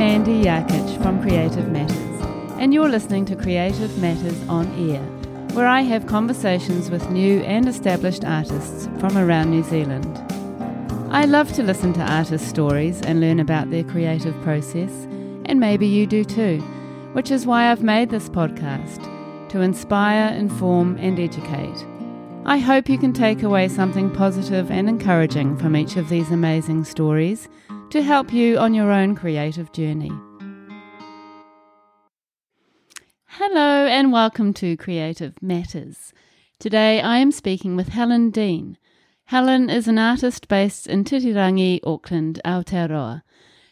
I'm Mandy Jarkic from Creative Matters, and you're listening to Creative Matters on Air, where I have conversations with new and established artists from around New Zealand. I love to listen to artists' stories and learn about their creative process, and maybe you do too, which is why I've made this podcast, to inspire, inform and educate. I hope you can take away something positive and encouraging from each of these amazing stories to help you on your own creative journey. Hello and welcome to Creative Matters. Today I am speaking with Helen Dean. Helen is an artist based in Titirangi, Auckland, Aotearoa.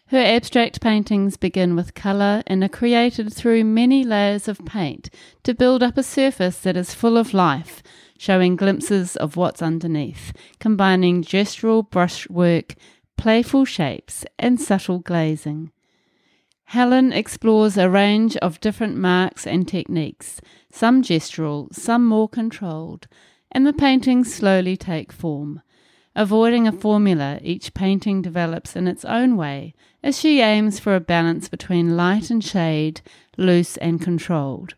Her abstract paintings begin with colour and are created through many layers of paint to build up a surface that is full of life, showing glimpses of what's underneath, combining gestural brushwork, playful shapes and subtle glazing. Helen explores a range of different marks and techniques, some gestural, some more controlled, and the paintings slowly take form. Avoiding a formula, each painting develops in its own way as she aims for a balance between light and shade, loose and controlled.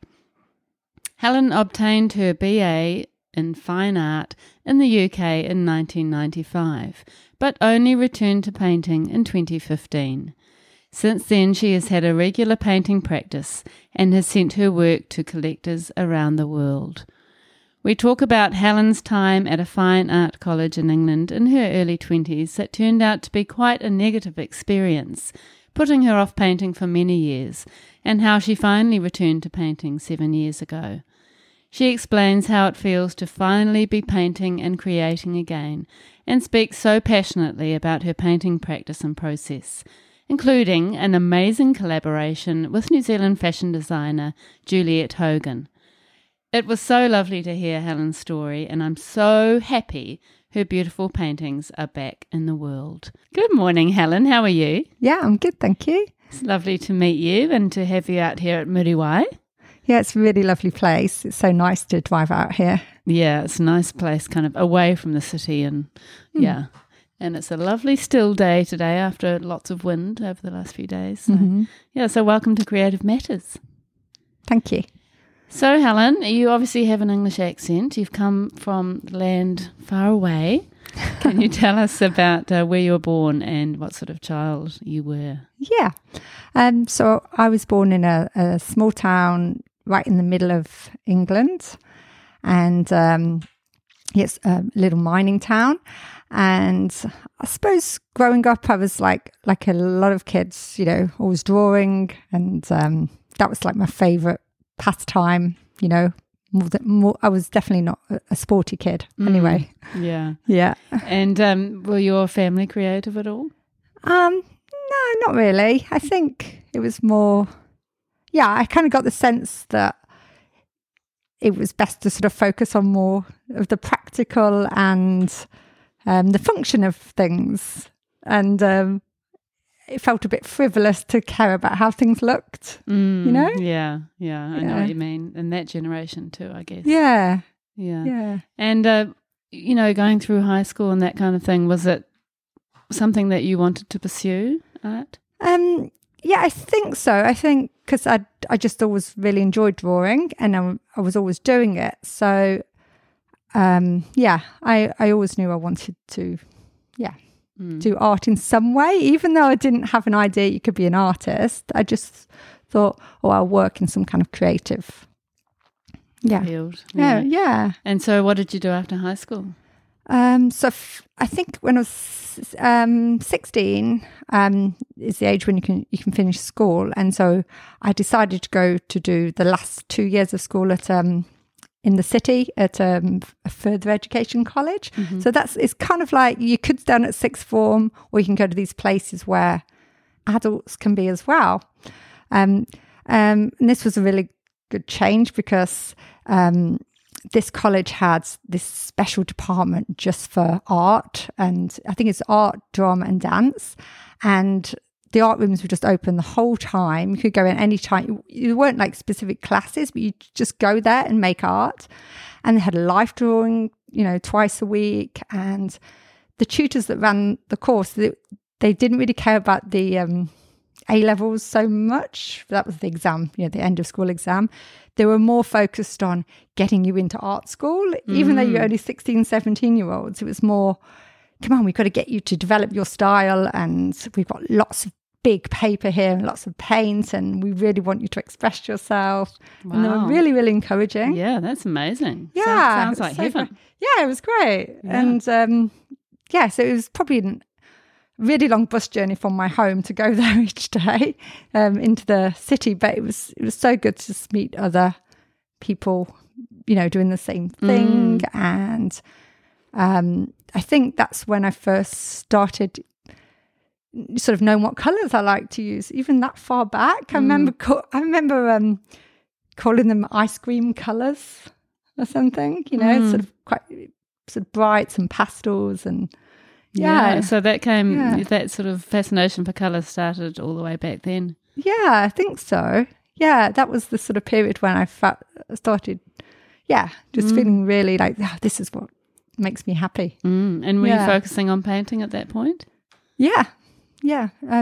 Helen obtained her BA in Fine Art in the UK in 1995, but only returned to painting in 2015. Since then she has had a regular painting practice and has sent her work to collectors around the world. We talk about Helen's time at a fine art college in England in her early 20s that turned out to be quite a negative experience, putting her off painting for many years, and how she finally returned to painting 7 years ago. She explains how it feels to finally be painting and creating again, and speaks so passionately about her painting practice and process, including an amazing collaboration with New Zealand fashion designer Juliet Hogan. It was so lovely to hear Helen's story, and I'm so happy her beautiful paintings are back in the world. Good morning, Helen. How are you? Yeah, I'm good, thank you. It's lovely to meet you and to have you out here at Muriwai. Yeah, it's a really lovely place. It's so nice to drive out here. Yeah, it's a nice place, kind of away from the city, and yeah. And it's a lovely still day today after lots of wind over the last few days. So, yeah, so welcome to Creative Matters. Thank you. So, Helen, you obviously have an English accent. You've come from land far away. Can you tell us about where you were born and what sort of child you were? Yeah. So I was born in a small town right in the middle of England. And it's a little mining town. And I suppose growing up, I was like a lot of kids, you know, always drawing. And that was like my favourite pastime, you know. I was definitely not a sporty kid anyway. Yeah. And were your family creative at all? No, not really. I think it was more, I kind of got the sense that it was best to sort of focus on more of the practical and the function of things. And it felt a bit frivolous to care about how things looked, you know? Yeah, I know what you mean. And that generation too, I guess. Yeah. And, you know, going through high school and that kind of thing, was it something that you wanted to pursue, art? Yeah, I think so. I think because I just always really enjoyed drawing, and I was always doing it. So, I always knew I wanted to, do art in some way. Even though I didn't have an idea you could be an artist, I just thought, I'll work in some kind of creative field. Yeah. And so what did you do after high school? I think when I was 16 is the age when you can finish school. And so I decided to go to do the last 2 years of school at in the city at a further education college. So it's kind of like you could stand at sixth form, or you can go to these places where adults can be as well. And this was a really good change because this college had this special department just for art, and I think it's art, drama and dance. And the art rooms were just open the whole time. You could go in any time. You weren't like specific classes, but you just go there and make art. And they had a life drawing, you know, twice a week. And the tutors that ran the course, they didn't really care about A-levels so much. That was the exam, you know, the end of school exam. They were more focused on getting you into art school, even though you're only 16, 17-year-olds. It was more, come on, we've got to get you to develop your style, and we've got lots of big paper here and lots of paint, and we really want you to express yourself. Wow. And they were really, really encouraging. Yeah, that's amazing. Yeah. Sounds like heaven. Yeah, it was great. Yeah. And so it was probably an really long bus journey from my home to go there each day into the city, but it was so good to just meet other people, you know, doing the same thing. And I think that's when I first started sort of knowing what colours I like to use, even that far back. I remember calling them ice cream colours or something, you know, sort of brights and pastels and. Yeah, so that came, that sort of fascination for colour started all the way back then. Yeah, I think so. Yeah, that was the sort of period when I started, feeling really like, oh, this is what makes me happy. And were you focusing on painting at that point? Yeah,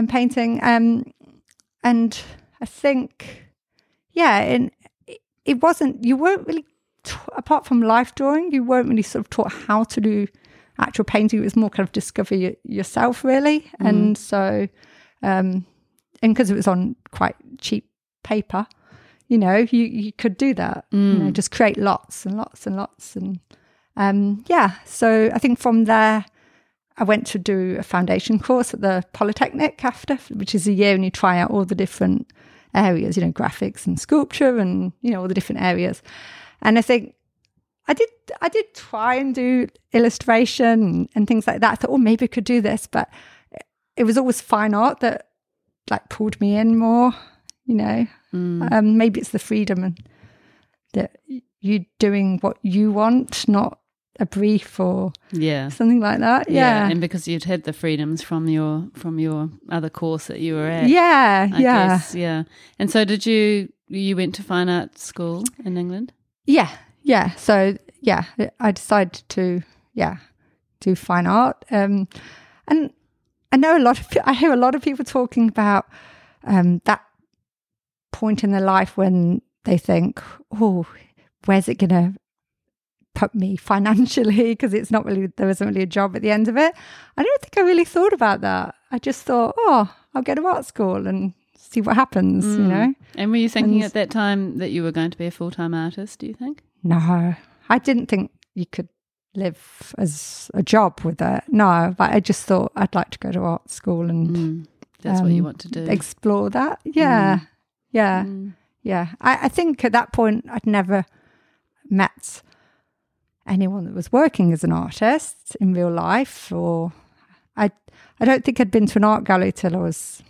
painting. And I think, and it wasn't, you weren't really, apart from life drawing, you weren't really sort of taught how to do actual painting. It was more kind of discover yourself really, and so and because it was on quite cheap paper, you know, you could do that, you know, just create lots and lots and lots. And so I think from there I went to do a foundation course at the Polytechnic after, which is a year and you try out all the different areas, you know, graphics and sculpture and, you know, all the different areas. And I think I did try and do illustration and things like that. I thought, oh, maybe I could do this, but it was always fine art that like pulled me in more, you know. Maybe it's the freedom and that you're doing what you want, not a brief or something like that. Yeah, and because you'd had the freedoms from your other course that you were at. I guess. And so did you went to fine art school in England? Yeah. Yeah, so, I decided to, do fine art. And I hear a lot of people talking about that point in their life when they think, oh, where's it going to put me financially? Because there isn't really a job at the end of it. I don't think I really thought about that. I just thought, oh, I'll go to art school and see what happens, you know. And were you thinking at that time that you were going to be a full-time artist, do you think? No, I didn't think you could live as a job with it. No, but I just thought I'd like to go to art school and that's what you want to do. Explore that. Yeah. Mm. Yeah. Mm. Yeah. I think at that point I'd never met anyone that was working as an artist in real life, or I don't think I'd been to an art gallery till I was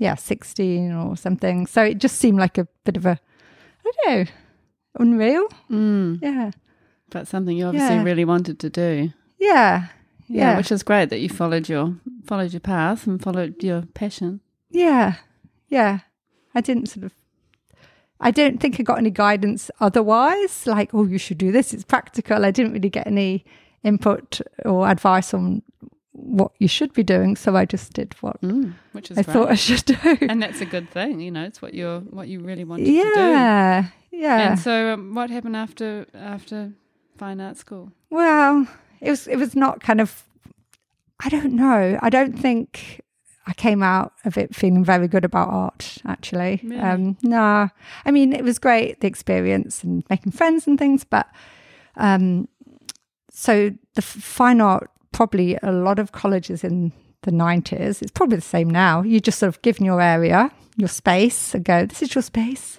16 or something. So it just seemed like a bit of a, I don't know, unreal. But something you obviously really wanted to do. Yeah, which is great that you followed your path and followed your passion. I don't think I got any guidance otherwise, like, oh, you should do this, it's practical. I didn't really get any input or advice on what you should be doing, so I just did what which is I thought I should do. And that's a good thing, you know, it's what you really wanted to do. Yeah. And so what happened after fine art school? Well, it was not kind of, I don't know. I don't think I came out of it feeling very good about art, actually. Really? No. I mean, it was great, the experience and making friends and things, but so the fine art, probably a lot of colleges in the 90s, it's probably the same now. You just sort of given your area, your space, and go, this is your space.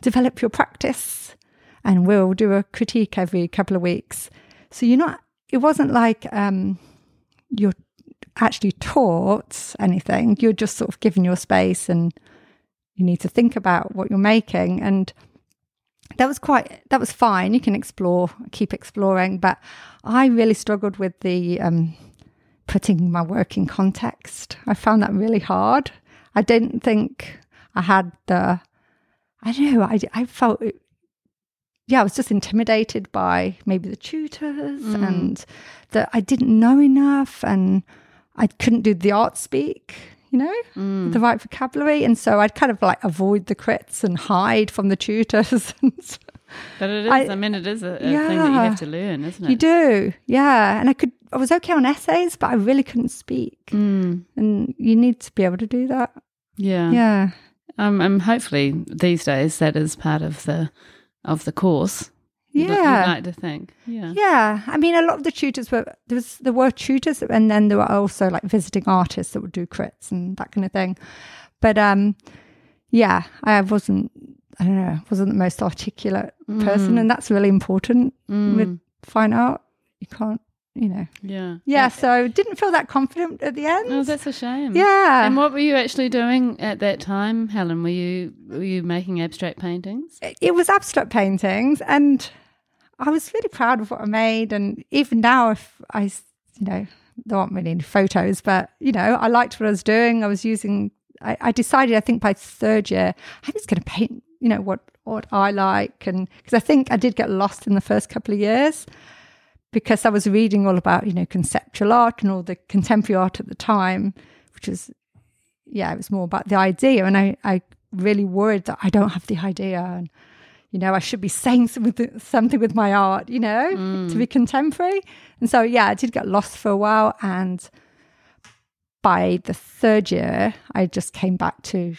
Develop your practice, and we'll do a critique every couple of weeks. So you're not, it wasn't like you're actually taught anything. You're just sort of given your space and you need to think about what you're making. And that was fine. You can explore, keep exploring. But I really struggled with the putting my work in context. I found that really hard. I didn't think I had the, I don't know, I felt, I was just intimidated by maybe the tutors and that I didn't know enough and I couldn't do the art speak, you know, the right vocabulary. And so I'd kind of like avoid the crits and hide from the tutors. But it is, it is a thing that you have to learn, isn't it? You do, yeah. And I was okay on essays, but I really couldn't speak. And you need to be able to do that. Yeah. Yeah. And hopefully these days that is part of the course. Yeah. You'd like to think. Yeah. Yeah. I mean, a lot of the tutors there were tutors, and then there were also like visiting artists that would do crits and that kind of thing. But I wasn't the most articulate person, and that's really important with fine art. You can't, you know. Yeah. Yeah, so didn't feel that confident at the end. Oh, that's a shame. Yeah. And what were you actually doing at that time, Helen? Were you making abstract paintings? It was abstract paintings, and I was really proud of what I made, and even now if I, you know, there aren't really any photos, but, you know, I liked what I was doing. I was using, I decided I think by third year I was going to paint, you know, what I like, and because I think I did get lost in the first couple of years because I was reading all about, you know, conceptual art and all the contemporary art at the time, which was, yeah, it was more about the idea, and I really worried that I don't have the idea, and, you know, I should be saying something with my art, you know, to be contemporary. And so, yeah, I did get lost for a while, and by the third year I just came back to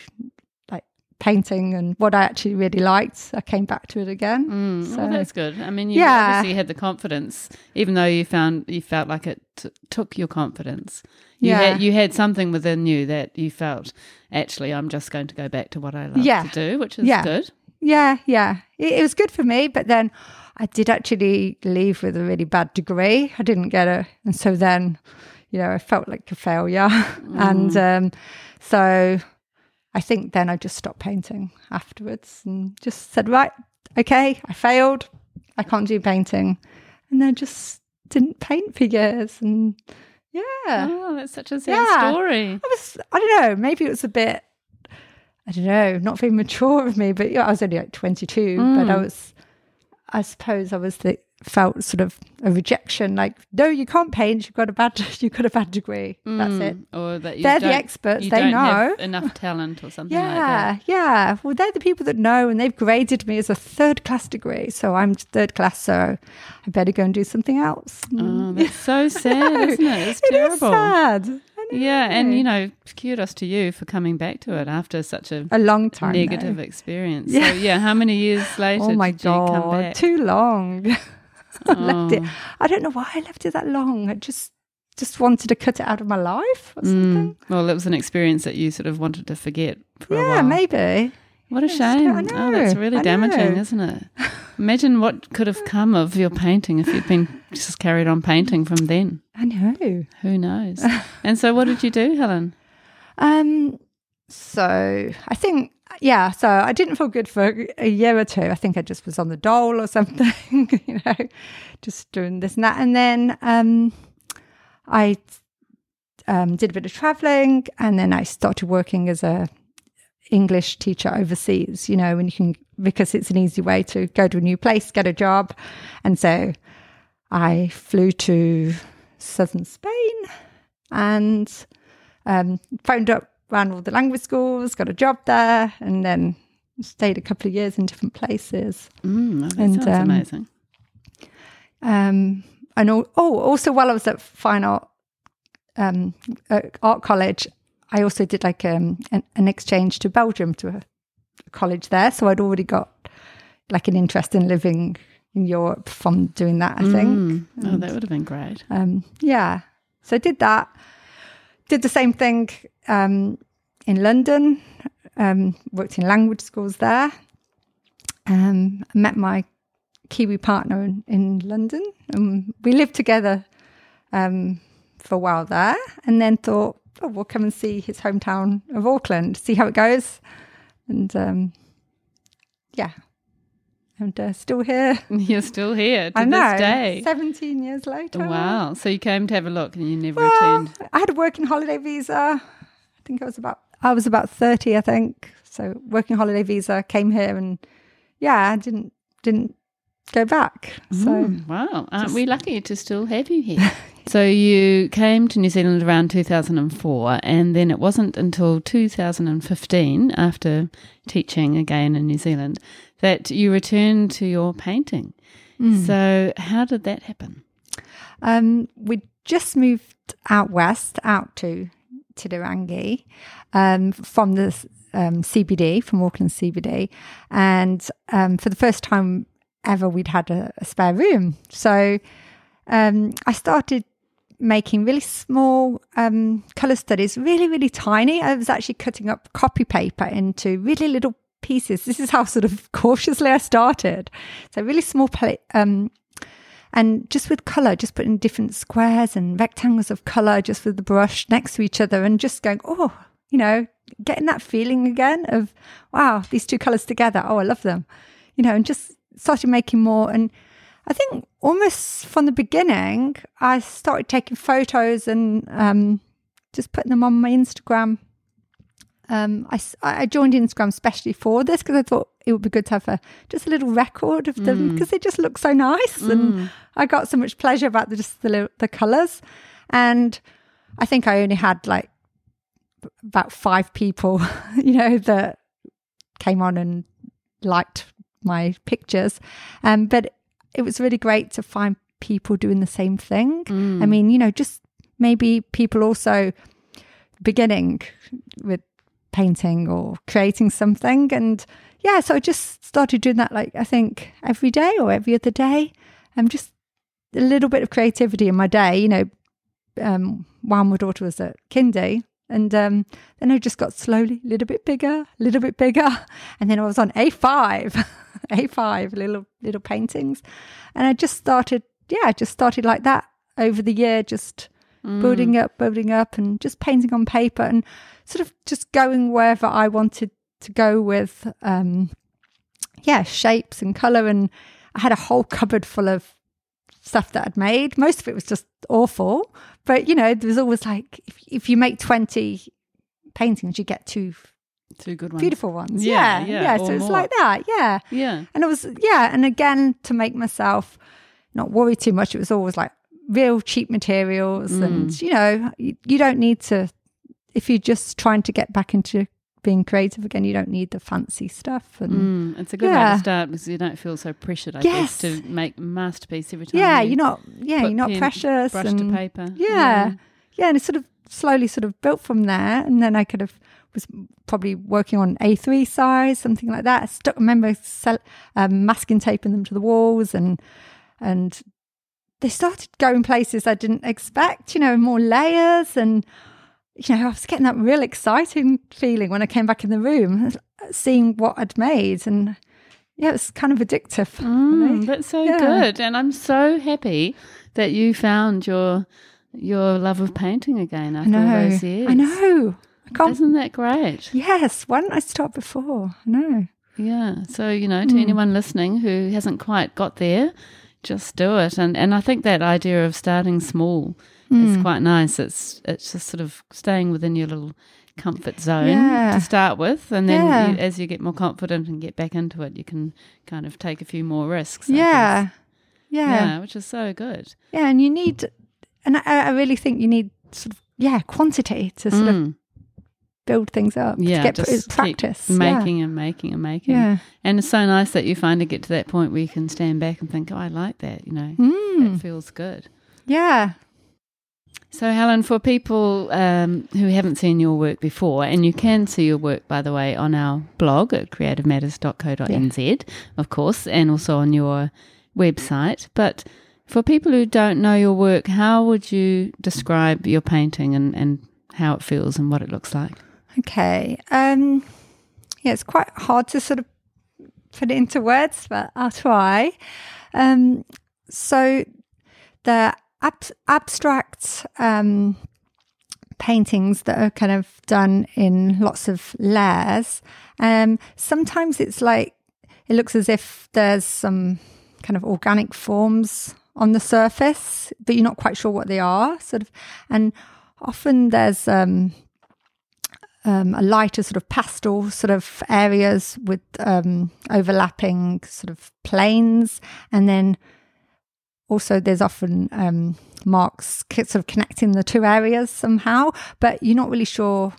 painting and what I actually really liked. I came back to it again. So, well, that's good. I mean, you obviously had the confidence, even though you felt like it took your confidence. You had something within you that you felt, actually, I'm just going to go back to what I love to do, which is good. Yeah, yeah. It was good for me, but then I did actually leave with a really bad degree. I didn't get it. And so then, you know, I felt like a failure. And so I think then I just stopped painting afterwards and just said, right, okay, I failed, I can't do painting. And I just didn't paint for years. And yeah. Oh, that's such a sad story. I don't know, maybe it was a bit, I don't know, not very mature of me, but I was only like 22, but I felt sort of a rejection, like, no, you can't paint, you've got a bad degree, that's it, or that they're the experts, they know enough talent or something like that. Well, they're the people that know, and they've graded me as a third class degree, so I'm third class, so I better go and do something else. That's so sad, isn't it? It's terrible. It is sad. Yeah, and, you know, kudos to you for coming back to it after such a long time negative experience. Yeah. So, yeah, how many years later did you come back? Too long. I left it. I don't know why I left it that long. I just wanted to cut it out of my life or something. Well, it was an experience that you sort of wanted to forget for a while. Yeah, maybe. What a shame. I know. Oh, that's really damaging, isn't it? Imagine what could have come of your painting if you'd been just carried on painting from then. I know. Who knows? And so what did you do, Helen? So I think, so I didn't feel good for a year or two. I think I just was on the dole or something, you know, just doing this and that. And then I did a bit of travelling, and then I started working as a English teacher overseas, you know, and you can, because it's an easy way to go to a new place, get a job. And so I flew to southern Spain and phoned up around all the language schools, got a job there, and then stayed a couple of years in different places. Sounds amazing. Also, while I was at Fine Art Art College, I also did like an exchange to Belgium, to a college there. So I'd already got like an interest in living in Europe from doing that, I think. Oh, that would have been great. So I did that. Did the same thing in London. Worked in language schools there. I met my Kiwi partner in London. And we lived together for a while there, and then thought, oh, we'll come and see his hometown of Auckland, see how it goes. And still here. You're still here to this day. 17 years later. Wow. So you came to have a look and you never returned. I had a working holiday visa. I think I was about 30, I think. So working holiday visa, came here, and I didn't go back. So wow. Aren't we lucky to still have you here? So you came to New Zealand around 2004, and then it wasn't until 2015, after teaching again in New Zealand, that you returned to your painting. Mm. So how did that happen? We just moved out west, out to Titirangi, from the CBD, from Auckland CBD, and for the first time ever we'd had a spare room. So I started making really small colour studies, really, really tiny. I was actually cutting up copy paper into really little pieces. This is how sort of cautiously I started. So really small and just with colour, just putting different squares and rectangles of colour just with the brush next to each other and just going, oh, you know, getting that feeling again of, wow, these two colours together. Oh, I love them. You know, and just started making more. And I think almost from the beginning, I started taking photos and just putting them on my Instagram. I joined Instagram especially for this because I thought it would be good to have just a little record of them because they just look so nice. Mm. And I got so much pleasure about the colours. And I think I only had like about 5 people, you know, that came on and liked my pictures. But it was really great to find people doing the same thing. Mm. I mean, you know, just maybe people also beginning with painting or creating something. And yeah, so I just started doing that, like I think every day or every other day. Just a little bit of creativity in my day, you know, while my daughter was at kindy. And then I just got slowly a little bit bigger, a little bit bigger. And then I was on A5, A5, little paintings. And I just started, like that over the year, just building up and just painting on paper and sort of just going wherever I wanted to go with, shapes and colour. And I had a whole cupboard full of stuff that I'd made. Most of it was just awful, but you know, there was always like, if you make 20 paintings, you get two good ones, beautiful ones. Yeah. So it's like that. Yeah. And it was, and again, to make myself not worry too much, it was always like real cheap materials. And you know, you don't need to, if you're just trying to get back into being creative again, you don't need the fancy stuff. And it's a good way to start because you don't feel so pressured, I guess, to make a masterpiece every time. You're not precious. Brush to paper. Yeah, and it's sort of slowly sort of built from there. And then I was probably working on A3 size, something like that. I remember masking taping them to the walls, and they started going places I didn't expect. You know, more layers and. You know, I was getting that real exciting feeling when I came back in the room, seeing what I'd made. And yeah, it was kind of addictive. Really. That's so good. And I'm so happy that you found your love of painting again after all those years. I know. Isn't that great? Yes. Why didn't I start before? I know. Yeah. So, you know, to anyone listening who hasn't quite got there, just do it. And I think that idea of starting small is quite nice. It's just sort of staying within your little comfort zone to start with, and then you, as you get more confident and get back into it, you can kind of take a few more risks. Yeah, which is so good. Yeah, and you need, and I really think you need sort of quantity to sort of build things up. Yeah, to get just practice, making and making and making. Yeah, and it's so nice that you finally get to that point where you can stand back and think, "Oh, I like that." You know, it feels good. Yeah. So, Helen, for people who haven't seen your work before, and you can see your work, by the way, on our blog at creativematters.co.nz, of course, and also on your website. But for people who don't know your work, how would you describe your painting and how it feels and what it looks like? Okay. It's quite hard to sort of put it into words, but I'll try. So, the abstract paintings that are kind of done in lots of layers. Sometimes it's like it looks as if there's some kind of organic forms on the surface, but you're not quite sure what they are, sort of. And often there's a lighter sort of pastel sort of areas with overlapping sort of planes, and then also there's often marks sort of connecting the two areas somehow, but you're not really sure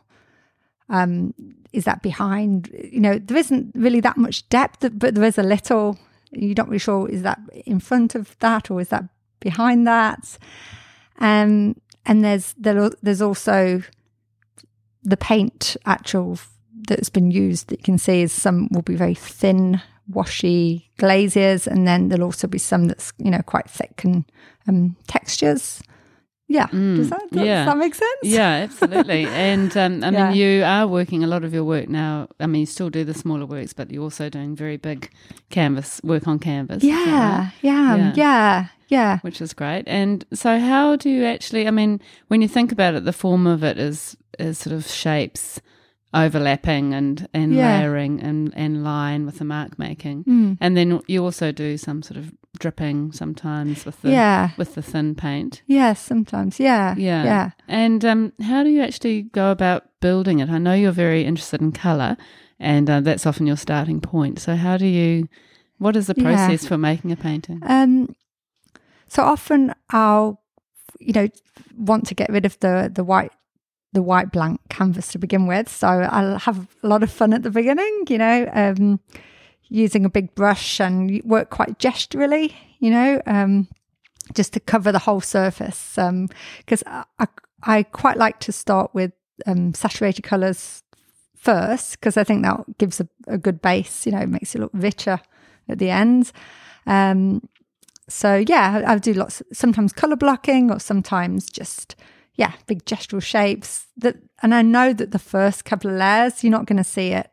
is that behind, you know, there isn't really that much depth, but there is a little. You're not really sure, is that in front of that or is that behind that? And there's also the paint actual that's been used that you can see is some will be very thin, washy glazes, and then there'll also be some that's, you know, quite thick and textures. Yeah. Does that make sense? Yeah, absolutely. And I mean, you are working a lot of your work now. I mean, you still do the smaller works, but you're also doing very big canvas work on canvas. Yeah. Which is great. And so how do you actually, I mean, when you think about it, the form of it is sort of shapes overlapping and layering and line with the mark making. Mm. And then you also do some sort of dripping sometimes with the thin paint. Yeah, sometimes. Yeah. And how do you actually go about building it? I know you're very interested in colour and that's often your starting point. So how do you, what is the process for making a painting? So often I'll, you know, want to get rid of the white blank canvas to begin with. So I'll have a lot of fun at the beginning, you know, using a big brush and work quite gesturally, you know, just to cover the whole surface. Because I quite like to start with saturated colours first, because I think that gives a good base, you know, it makes it look richer at the end. So yeah, I do lots, sometimes colour blocking or sometimes just, yeah, big gestural shapes. And I know that the first couple of layers, you're not going to see it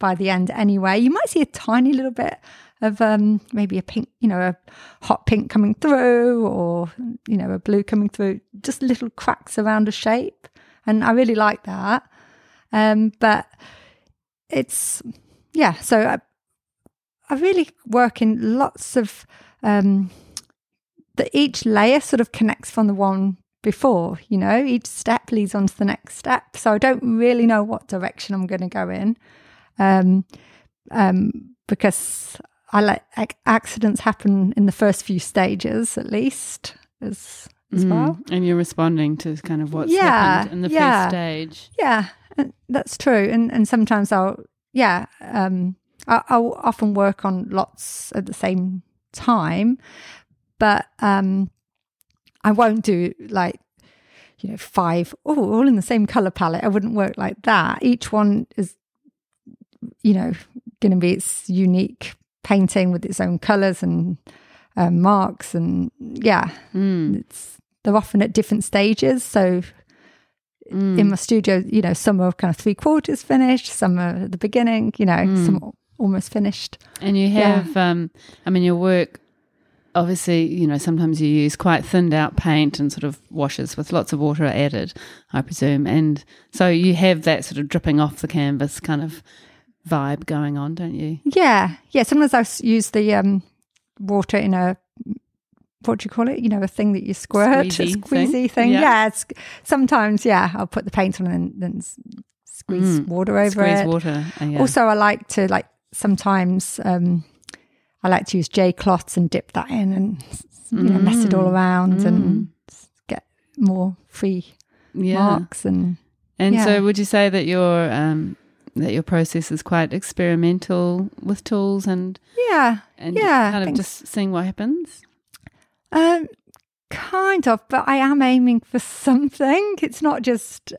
by the end anyway. You might see a tiny little bit of maybe a pink, you know, a hot pink coming through or, you know, a blue coming through, just little cracks around a shape. And I really like that. But it's, yeah, so I really work in lots of, that each layer sort of connects from the one before, you know, each step leads on to the next step. So I don't really know what direction I'm going to go in, because I like accidents happen in the first few stages, at least as well. And you're responding to kind of what's happened in the first stage. Yeah, that's true. And sometimes I'll often work on lots at the same time, but I won't do like, you know, five, all in the same colour palette. I wouldn't work like that. Each one is, you know, going to be its unique painting with its own colours and marks. And they're often at different stages. So in my studio, you know, some are kind of 3/4 finished, some are at the beginning, you know, some are almost finished. And you have, I mean, your work, obviously, you know, sometimes you use quite thinned out paint and sort of washes with lots of water added, I presume. And so you have that sort of dripping off the canvas kind of vibe going on, don't you? Yeah. Yeah. Sometimes I use the water in a, what do you call it? You know, a thing that you squirt. Squeezy thing. Yeah. Sometimes, I'll put the paint on and then squeeze water over it. Squeeze water. Yeah. Also, I like to sometimes... I like to use J-cloths and dip that in and, you know, mess it all around and get more free marks. And so would you say that your process is quite experimental with tools and kind of just seeing what happens? Kind of, but I am aiming for something. It's not just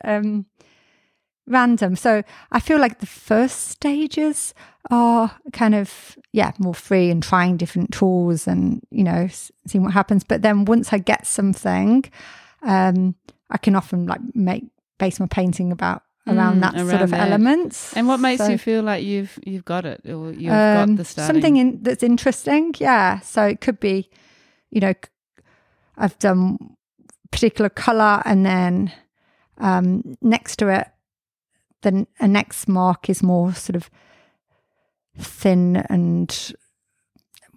random. So I feel like the first stages are kind of more free and trying different tools and, you know, seeing what happens. But then once I get something, I can often base my painting around that sort of element. And what makes you feel like you've got it or you've got the starting something that's interesting? Yeah, so it could be, you know, I've done particular color and then next to it. Then a next mark is more sort of thin and,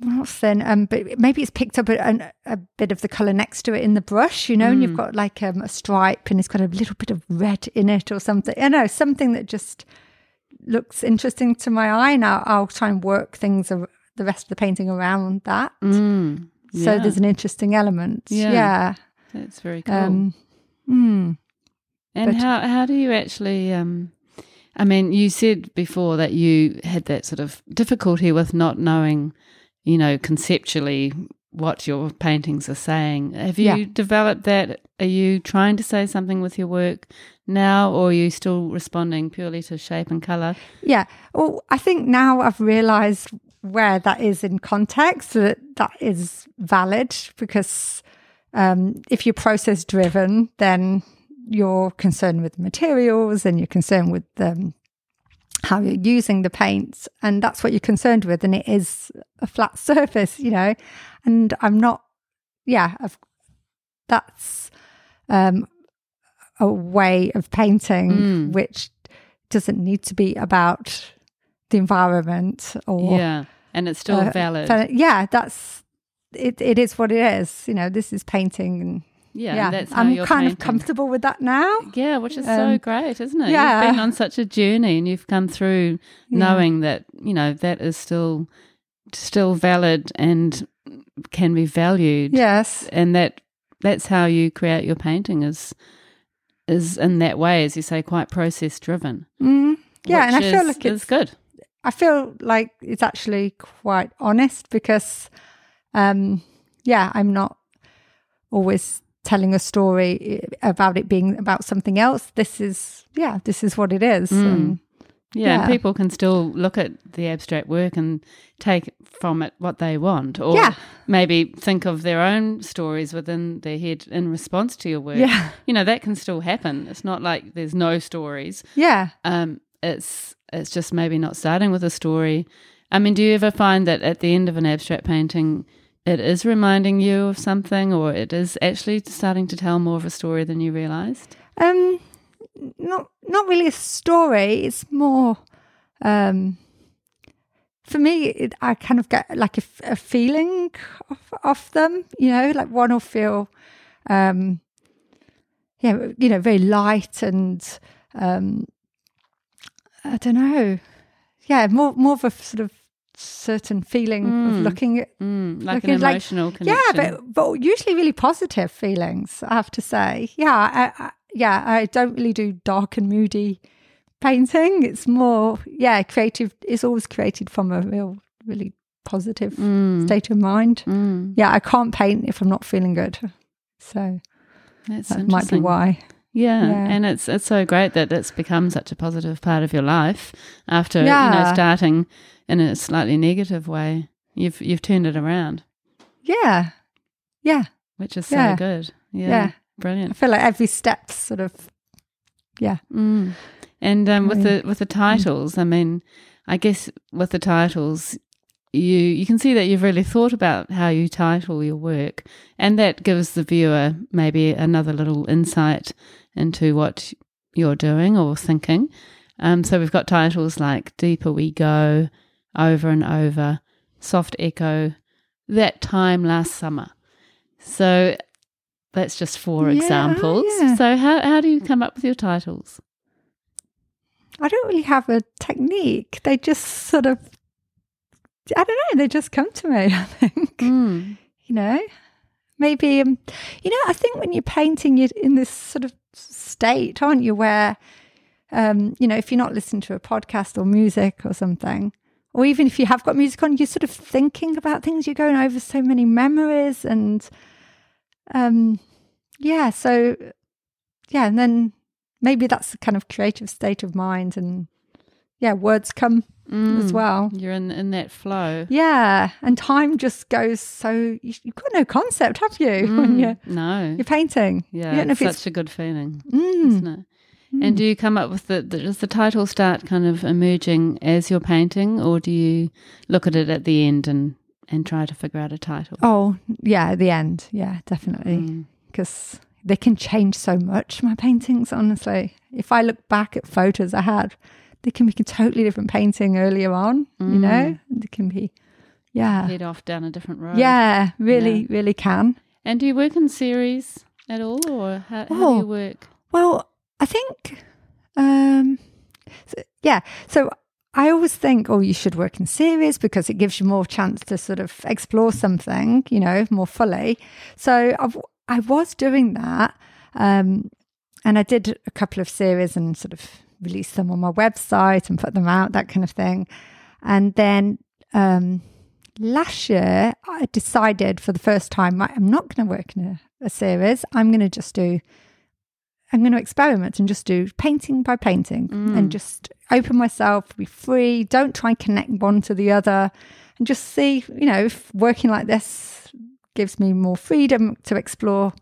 well, not thin, but maybe it's picked up a bit of the colour next to it in the brush, you know, and you've got like a stripe and it's got a little bit of red in it or something. I know, something that just looks interesting to my eye. Now I'll try and work the rest of the painting around that. Yeah. So there's an interesting element. Yeah. Yeah. That's very cool. And how do you actually, I mean, you said before that you had that sort of difficulty with not knowing, you know, conceptually what your paintings are saying. Have you developed that? Are you trying to say something with your work now, or are you still responding purely to shape and colour? Yeah. Well, I think now I've realised where that is in context, that is valid, because if you're process driven, then you're concerned with materials and you're concerned with how you're using the paints, and that's what you're concerned with, and it is a flat surface, you know. And I'm not, that's a way of painting which doesn't need to be about the environment or... Yeah, and it's still valid. Yeah, that's... It is what it is. You know, this is painting and... Yeah, that's how I'm kind of comfortable with that now. Yeah, which is so great, isn't it? Yeah. You've been on such a journey and you've come through knowing that, you know, that is still valid and can be valued. Yes. And that's how you create your painting is in that way, as you say, quite process driven. Mm. Yeah, and I feel like it's good. I feel like it's actually quite honest because, I'm not always telling a story about it being about something else. This is what it is. And, and people can still look at the abstract work and take from it what they want, or maybe think of their own stories within their head in response to your work. Yeah. You know, that can still happen. It's not like there's no stories. Yeah. It's just maybe not starting with a story. I mean, do you ever find that at the end of an abstract painting it is reminding you of something, or it is actually starting to tell more of a story than you realised? Not really a story. It's more, for me, I kind of get like a feeling of them, you know, like one will feel, you know, very light and I don't know. Yeah, more of a sort of certain feeling of looking at like an emotional connection. Yeah, but usually really positive feelings, I have to say. Yeah, I don't really do dark and moody painting. It's more creative. It's always created from a really positive state of mind. Yeah, I can't paint if I'm not feeling good. So that might be why. Yeah. And it's so great that it's become such a positive part of your life after starting in a slightly negative way. You've turned it around. Yeah, yeah. Which is so good. Yeah, yeah, brilliant. I feel like every step's sort of And with the titles, I mean, I guess with the titles, you can see that you've really thought about how you title your work, and that gives the viewer maybe another little insight into what you're doing or thinking. So we've got titles like Deeper We Go, Over and Over, Soft Echo, That Time Last Summer. So that's just four examples. Yeah. So how do you come up with your titles? I don't really have a technique. They just sort of, I don't know, they just come to me, I think. You know, maybe, you know, I think when you're painting, you're in this sort of state, aren't you, where... you know, if you're not listening to a podcast or music or something, or even if you have got music on, you're sort of thinking about things. You're going over so many memories and, and then maybe that's the kind of creative state of mind, and words come as well. You're in that flow. Yeah, and time just goes so, you've got no concept, have you? When you're painting. Yeah, you don't know if it's such a good feeling, isn't it? And do you come up with does the title start kind of emerging as you're painting, or do you look at it at the end and try to figure out a title? Oh, yeah, at the end. Yeah, definitely. Because they can change so much, my paintings, honestly. If I look back at photos I had, they can make a totally different painting earlier on, you know? They can be, head off down a different road. Yeah, really can. And do you work in series at all, or how do you work? Well, I think, so I always think, oh, you should work in series because it gives you more chance to sort of explore something, you know, more fully. So I was doing that, and I did a couple of series and sort of released them on my website and put them out, that kind of thing. And then last year, I decided for the first time, I'm not going to work in a series. I'm going to experiment and just do painting by painting and just open myself, be free, don't try and connect one to the other, and just see, you know, if working like this gives me more freedom to explore,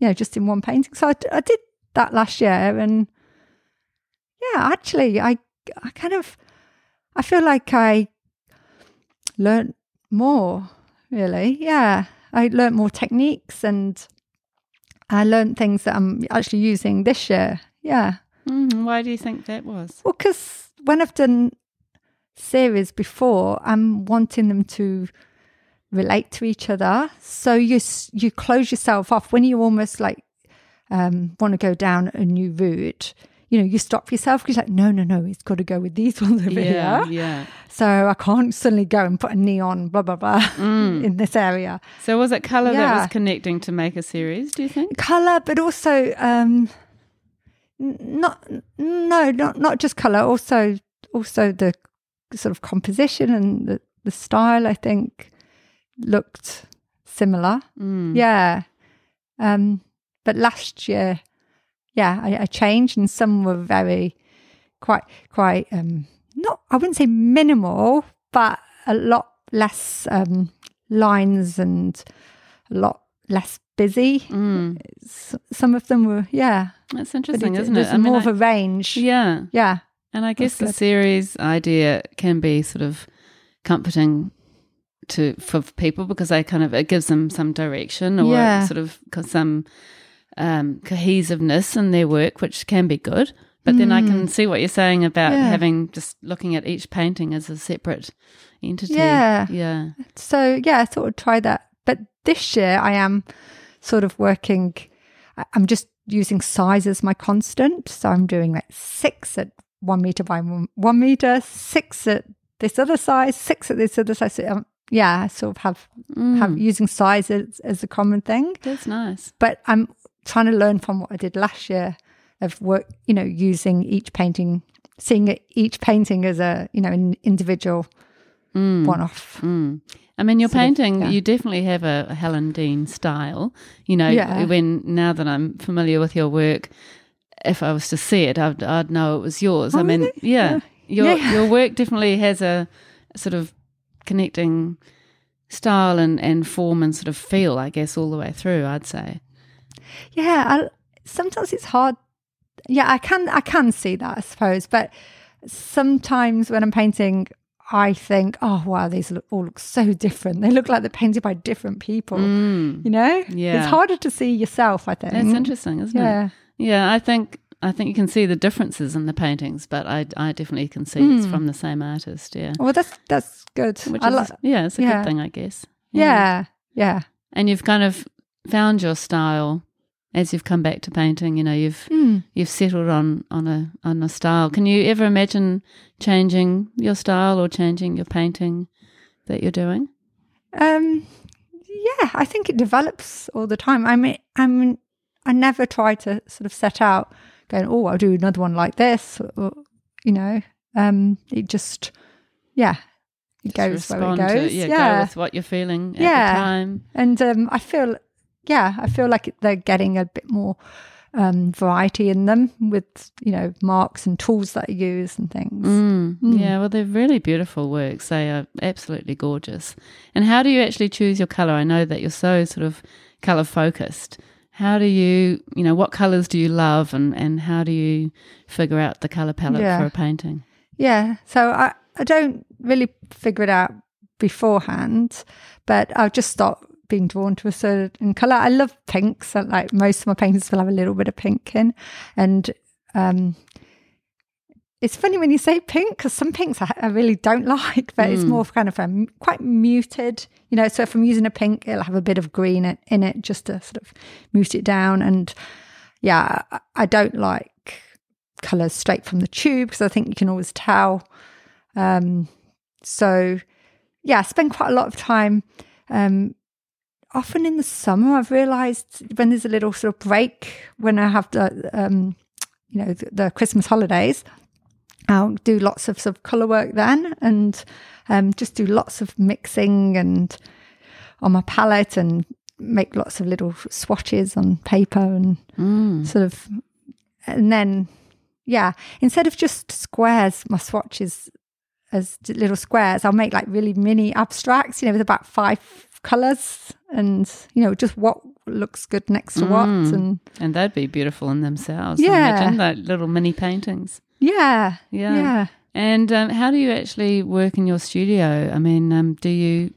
you know, just in one painting. So I did that last year, and yeah, actually I kind of, I feel like I learnt more, really. Yeah, I learnt more techniques and I learned things that I'm actually using this year. Yeah. Why do you think that was? Well, because when I've done series before, I'm wanting them to relate to each other. So you close yourself off. When you almost like want to go down a new route, you know, you stop yourself because you're like, no, it's got to go with these ones over here. Yeah. So I can't suddenly go and put a neon blah, blah, blah in this area. So was it colour that was connecting to make a series, do you think? Colour, but also not just colour, also the sort of composition and the style, I think, looked similar. Mm. Yeah. But last year... Yeah, I changed, and some were very, quite. Not, I wouldn't say minimal, but a lot less lines and a lot less busy. Mm. Some of them were, yeah. That's interesting, isn't it? There's more of a range. Yeah, yeah. And I guess the series idea can be sort of comforting for people because it gives them some direction or sort of some. Cohesiveness in their work, which can be good, but then I can see what you're saying about having just looking at each painting as a separate entity. Yeah. So I thought I'd try that, but this year I am sort of working. I'm just using size as my constant, so I'm doing like 6 at 1 meter by 1 meter, 6 at this other size, 6 at this other size. So I sort of have using size as a common thing. That's nice, but I'm trying to learn from what I did last year of work, you know, using each painting, seeing each painting as a, you know, an individual one-off. Mm. I mean, your painting, you definitely have a Helen Dean style. You know, now that I'm familiar with your work, if I was to see it, I'd know it was yours. Oh, I mean, really? Your work definitely has a sort of connecting style and form and sort of feel, I guess, all the way through, I'd say. Yeah, sometimes it's hard. Yeah, I can see that, I suppose. But sometimes when I'm painting, I think, oh, wow, these all look so different. They look like they're painted by different people, you know? Yeah. It's harder to see yourself, I think. That's interesting, isn't it? Yeah, I think you can see the differences in the paintings, but I definitely can see it's from the same artist, yeah. Well, that's good. It's a good thing, I guess. Yeah. And you've kind of found your style as you've come back to painting, you know, you've settled on a style. Can you ever imagine changing your style or changing your painting that you're doing? Yeah, I think it develops all the time. I mean, I never try to sort of set out going, oh, I'll do another one like this, or, you know, it just, it goes where it goes. Go with what you're feeling at the time. And I feel like they're getting a bit more variety in them with, you know, marks and tools that I use and things. Yeah, well, they're really beautiful works. They are absolutely gorgeous. And how do you actually choose your colour? I know that you're so sort of colour focused. How do you know, what colours do you love and how do you figure out the colour palette for a painting? Yeah, so I don't really figure it out beforehand, but I'll just start being drawn to a certain colour. I love pinks. So like most of my paintings will have a little bit of pink in. And it's funny when you say pink because some pinks I really don't like, but it's more kind of quite muted, you know. So if I'm using a pink, it'll have a bit of green in it just to sort of mute it down. And yeah, I don't like colours straight from the tube because I think you can always tell So yeah, I spend quite a lot of time, often in the summer. I've realized when there's a little sort of break, when I have the, you know, the Christmas holidays, I'll do lots of sort of colour work then, and just do lots of mixing and on my palette, and make lots of little swatches on paper and sort of, and then, yeah, instead of just squares, my swatches as little squares, I'll make like really mini abstracts, you know, with about 5 colours, and you know, just what looks good next to what, and they'd be beautiful in themselves. Yeah, imagine like little mini paintings. Yeah. And how do you actually work in your studio? I mean, do you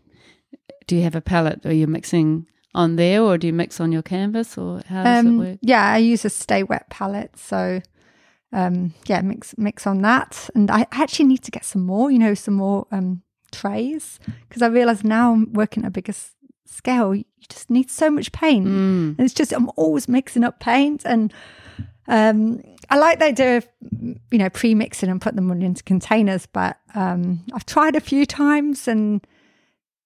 have a palette? Are you mixing on there, or do you mix on your canvas, or how does it work? Yeah, I use a Stay Wet palette, so mix on that. And I actually need to get some more, you know, some more trays, because I realise now I'm working at a bigger scale, you just need so much paint, and it's just I'm always mixing up paint. And I like the idea of, you know, pre-mixing and putting them into containers, but I've tried a few times and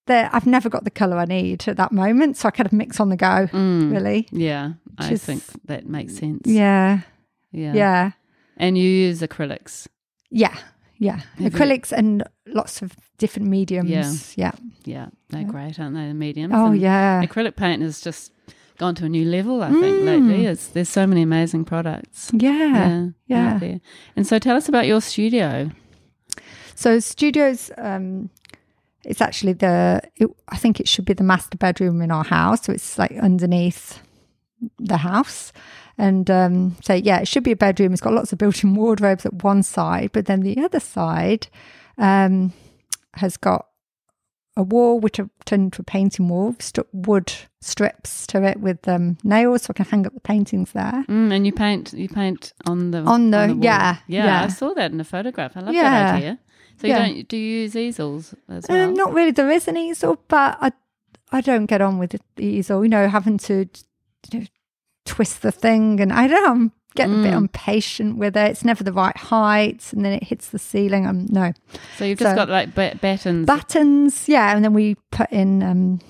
I've never got the colour I need at that moment, so I kind of mix on the go, really. Yeah, I think that makes sense. Yeah. And you use acrylics? Yeah. Acrylics and lots of different mediums. Yeah. They're great, aren't they, the mediums? Oh, and yeah. Acrylic paint has just gone to a new level, I think, lately. There's so many amazing products. Yeah. Out there. And so tell us about your studio. So studio's... it's actually I think it should be the master bedroom in our house. So it's like underneath the house. And so, yeah, it should be a bedroom. It's got lots of built-in wardrobes at one side, but then the other side has got a wall which I've turned into a painting wall, wood strips to it with nails, so I can hang up the paintings there. And you paint on the wall. Yeah. I saw that in a photograph. I love that idea. So do you use easels as well? Not really. There is an easel, but I don't get on with the easel, you know, having to twist the thing. And I don't know, I'm getting a bit impatient with it. It's never the right height, and then it hits the ceiling. So you've just got like battens. Battens, yeah. And then we put in,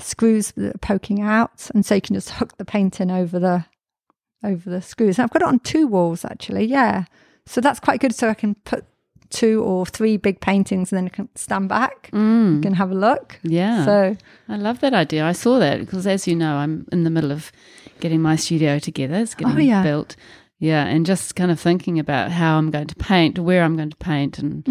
screws that are poking out. And so you can just hook the painting over the screws. And I've got it on 2 walls, actually, yeah. So that's quite good. So I can put 2 or 3 big paintings, and then I can stand back and can have a look. Yeah. So I love that idea. I saw that because, as you know, I'm in the middle of getting my studio together. It's getting built. Yeah. And just kind of thinking about how I'm going to paint, where I'm going to paint, and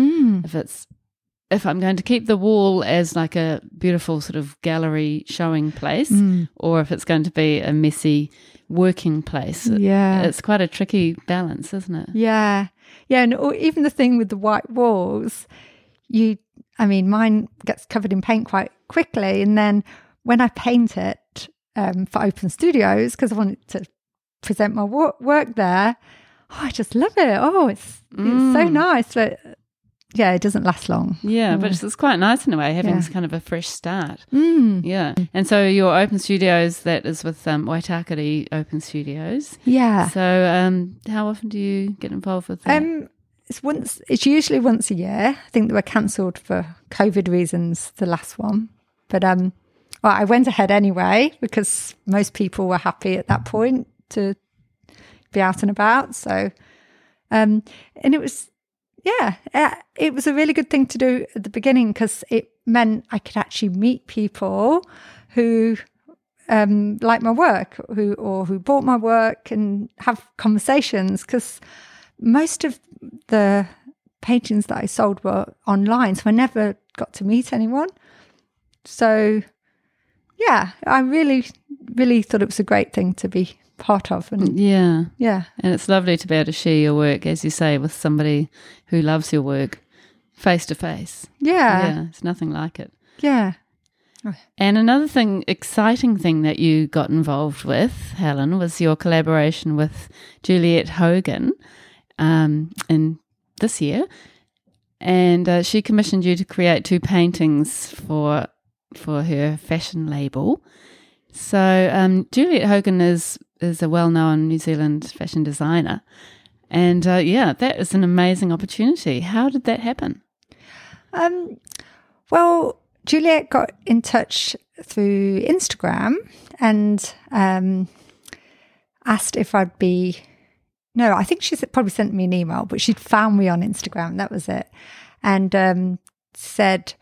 if I'm going to keep the wall as like a beautiful sort of gallery showing place, or if it's going to be a messy working place. Yeah. It's quite a tricky balance, isn't it? Yeah. Yeah, and even the thing with the white walls, mine gets covered in paint quite quickly, and then when I paint it for open studios, because I wanted to present my work there, I just love it. Oh, it's so nice, but yeah, it doesn't last long. Yeah, but it's quite nice in a way, having kind of a fresh start. Yeah. And so your open studios, that is with Waitakere Open Studios. Yeah. So how often do you get involved with that? It's usually once a year. I think they were cancelled for COVID reasons, the last one. But I went ahead anyway because most people were happy at that point to be out and about. So, and it was... Yeah, it was a really good thing to do at the beginning because it meant I could actually meet people who like my work, who bought my work, and have conversations, because most of the paintings that I sold were online, so I never got to meet anyone. So yeah, I really, really thought it was a great thing to be part of. And yeah, and it's lovely to be able to share your work, as you say, with somebody who loves your work face to face. Yeah, it's nothing like it. Yeah. And another exciting thing that you got involved with, Helen, was your collaboration with Juliet Hogan in this year, and she commissioned you to create 2 paintings for her fashion label. So Juliet Hogan is a well-known New Zealand fashion designer. And that is an amazing opportunity. How did that happen? Well, Juliet got in touch through Instagram and asked if I'd be... No, I think she probably sent me an email, but she'd found me on Instagram. That was it. And said,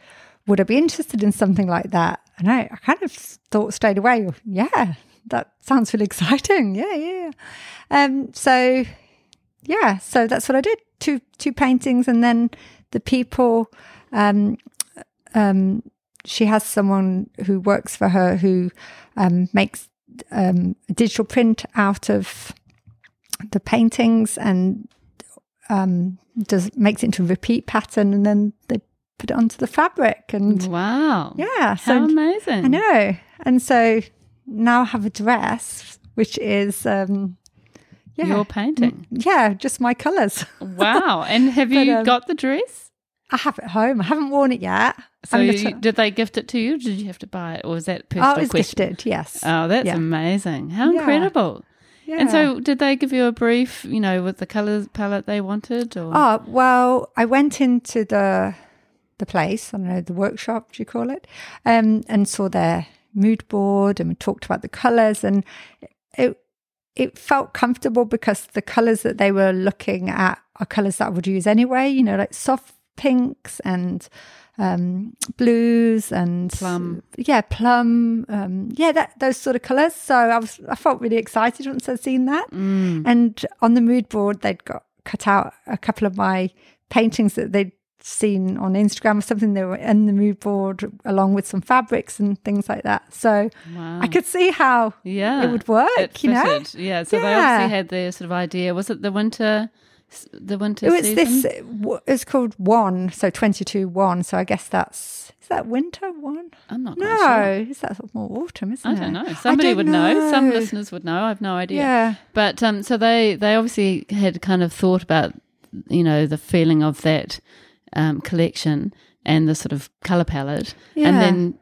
would I be interested in something like that? And I kind of thought straight away, yeah, that sounds really exciting. Yeah. So that's what I did. Two paintings, and then the people... she has someone who works for her who makes a digital print out of the paintings and makes it into a repeat pattern, and then they put it onto the fabric. And wow, yeah, so how amazing! I know. And so now I have a dress which is your painting, just my colours. Wow! And have you got the dress? I have it at home. I haven't worn it yet. So did they gift it to you? Or did you have to buy it? Or was that a personal question? Oh, it was gifted, yes. Oh, that's amazing. How incredible. Yeah. And so did they give you a brief, with the colour palette they wanted? Or? Oh, well, I went into the place, I don't know, the workshop, do you call it, and saw their mood board and we talked about the colours. And it felt comfortable because the colours that they were looking at are colours that I would use anyway, like soft pinks and blues and plum, those sort of colours. So I felt really excited once I'd seen that. And on the mood board, they'd cut out a couple of my paintings that they'd seen on Instagram or something. They were in the mood board along with some fabrics and things like that. So wow. I could see how it would work, it fitted. Yeah, so they obviously had their sort of idea. Was it the winter season? It's called one, so 22-1. So I guess is that winter one? I'm not quite sure. No, is that more autumn, isn't it? I don't know. Somebody would know. Some listeners would know. I have no idea. Yeah. But so they obviously had kind of thought about, the feeling of that collection and the sort of colour palette. Yeah. And then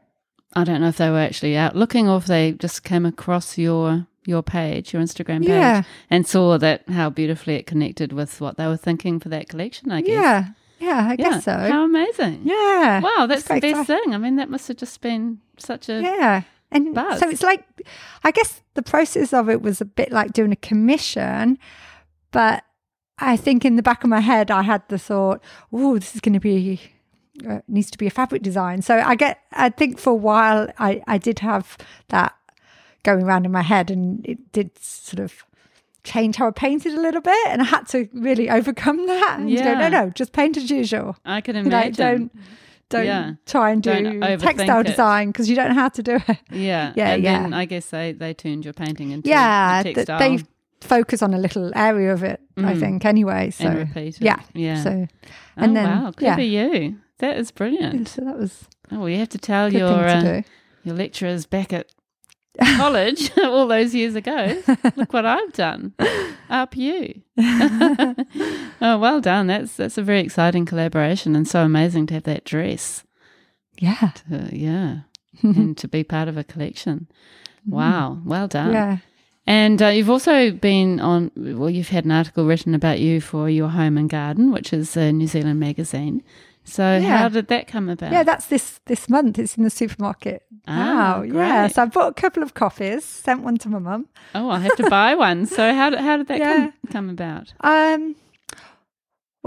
I don't know if they were actually out looking or if they just came across your page, your Instagram page, and saw that how beautifully it connected with what they were thinking for that collection, I guess. I guess so. How amazing. Yeah. Wow, that's the best thing. I mean, that must have just been such a and buzz. So it's like, I guess the process of it was a bit like doing a commission, but I think in the back of my head I had the thought, this is going to be... needs to be a fabric design. So I think for a while I did have that going around in my head, and it did sort of change how I painted a little bit, and I had to really overcome that and go, no, just paint as usual. I can imagine. Don't try and do textile design because you don't know how to do it. Yeah. Then I guess they turned your painting into a textile. They focus on a little area of it, I think, anyway. So, and repeat it. Yeah. So, good for you. That is brilliant. So that was you have to tell your lecturers back at college all those years ago, look what I've done. Up you. Oh, well done. That's a very exciting collaboration, and so amazing to have that dress. Yeah. And to be part of a collection. Wow. Well done. Yeah. And you've also been on, you've had an article written about you for Your Home and Garden, which is a New Zealand magazine. So how did that come about? Yeah, that's this month. It's in the supermarket now. Great. Yeah, so I bought a couple of copies, sent one to my mum. Oh, I have to buy one. So how did that come about? Well,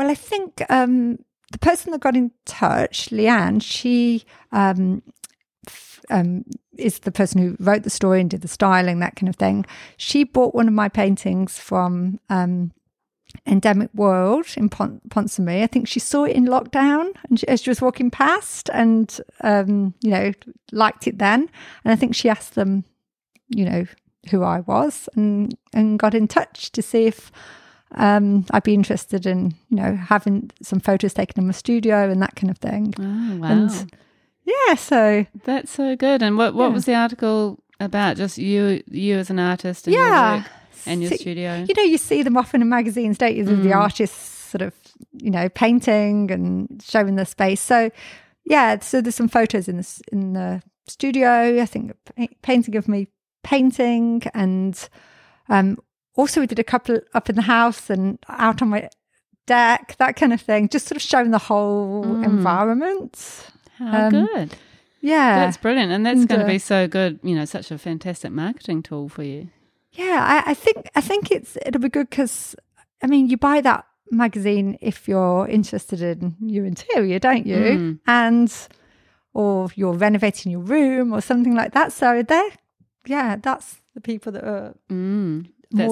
I think the person that got in touch, Leanne, she is the person who wrote the story and did the styling, that kind of thing. She bought one of my paintings from... Endemic World in Ponsonby. I think she saw it in lockdown and as she was walking past and, liked it then. And I think she asked them, who I was and got in touch to see if I'd be interested in, having some photos taken in my studio and that kind of thing. Oh, wow. And, so. That's so good. And what was the article about? Just you as an artist and your work? And your studio. You see them often in magazines, don't you? The artists sort of, painting and showing their space. So, so there's some photos in the studio. I think a painting of me painting. And also we did a couple up in the house and out on my deck, that kind of thing, just sort of showing the whole environment. How good. Yeah. That's brilliant. And that's going to be so good, you know, such a fantastic marketing tool for you. Yeah, I think it'll be good because, I mean, you buy that magazine if you're interested in your interior, don't you? Mm. Or you're renovating your room or something like that. So that's the people that are more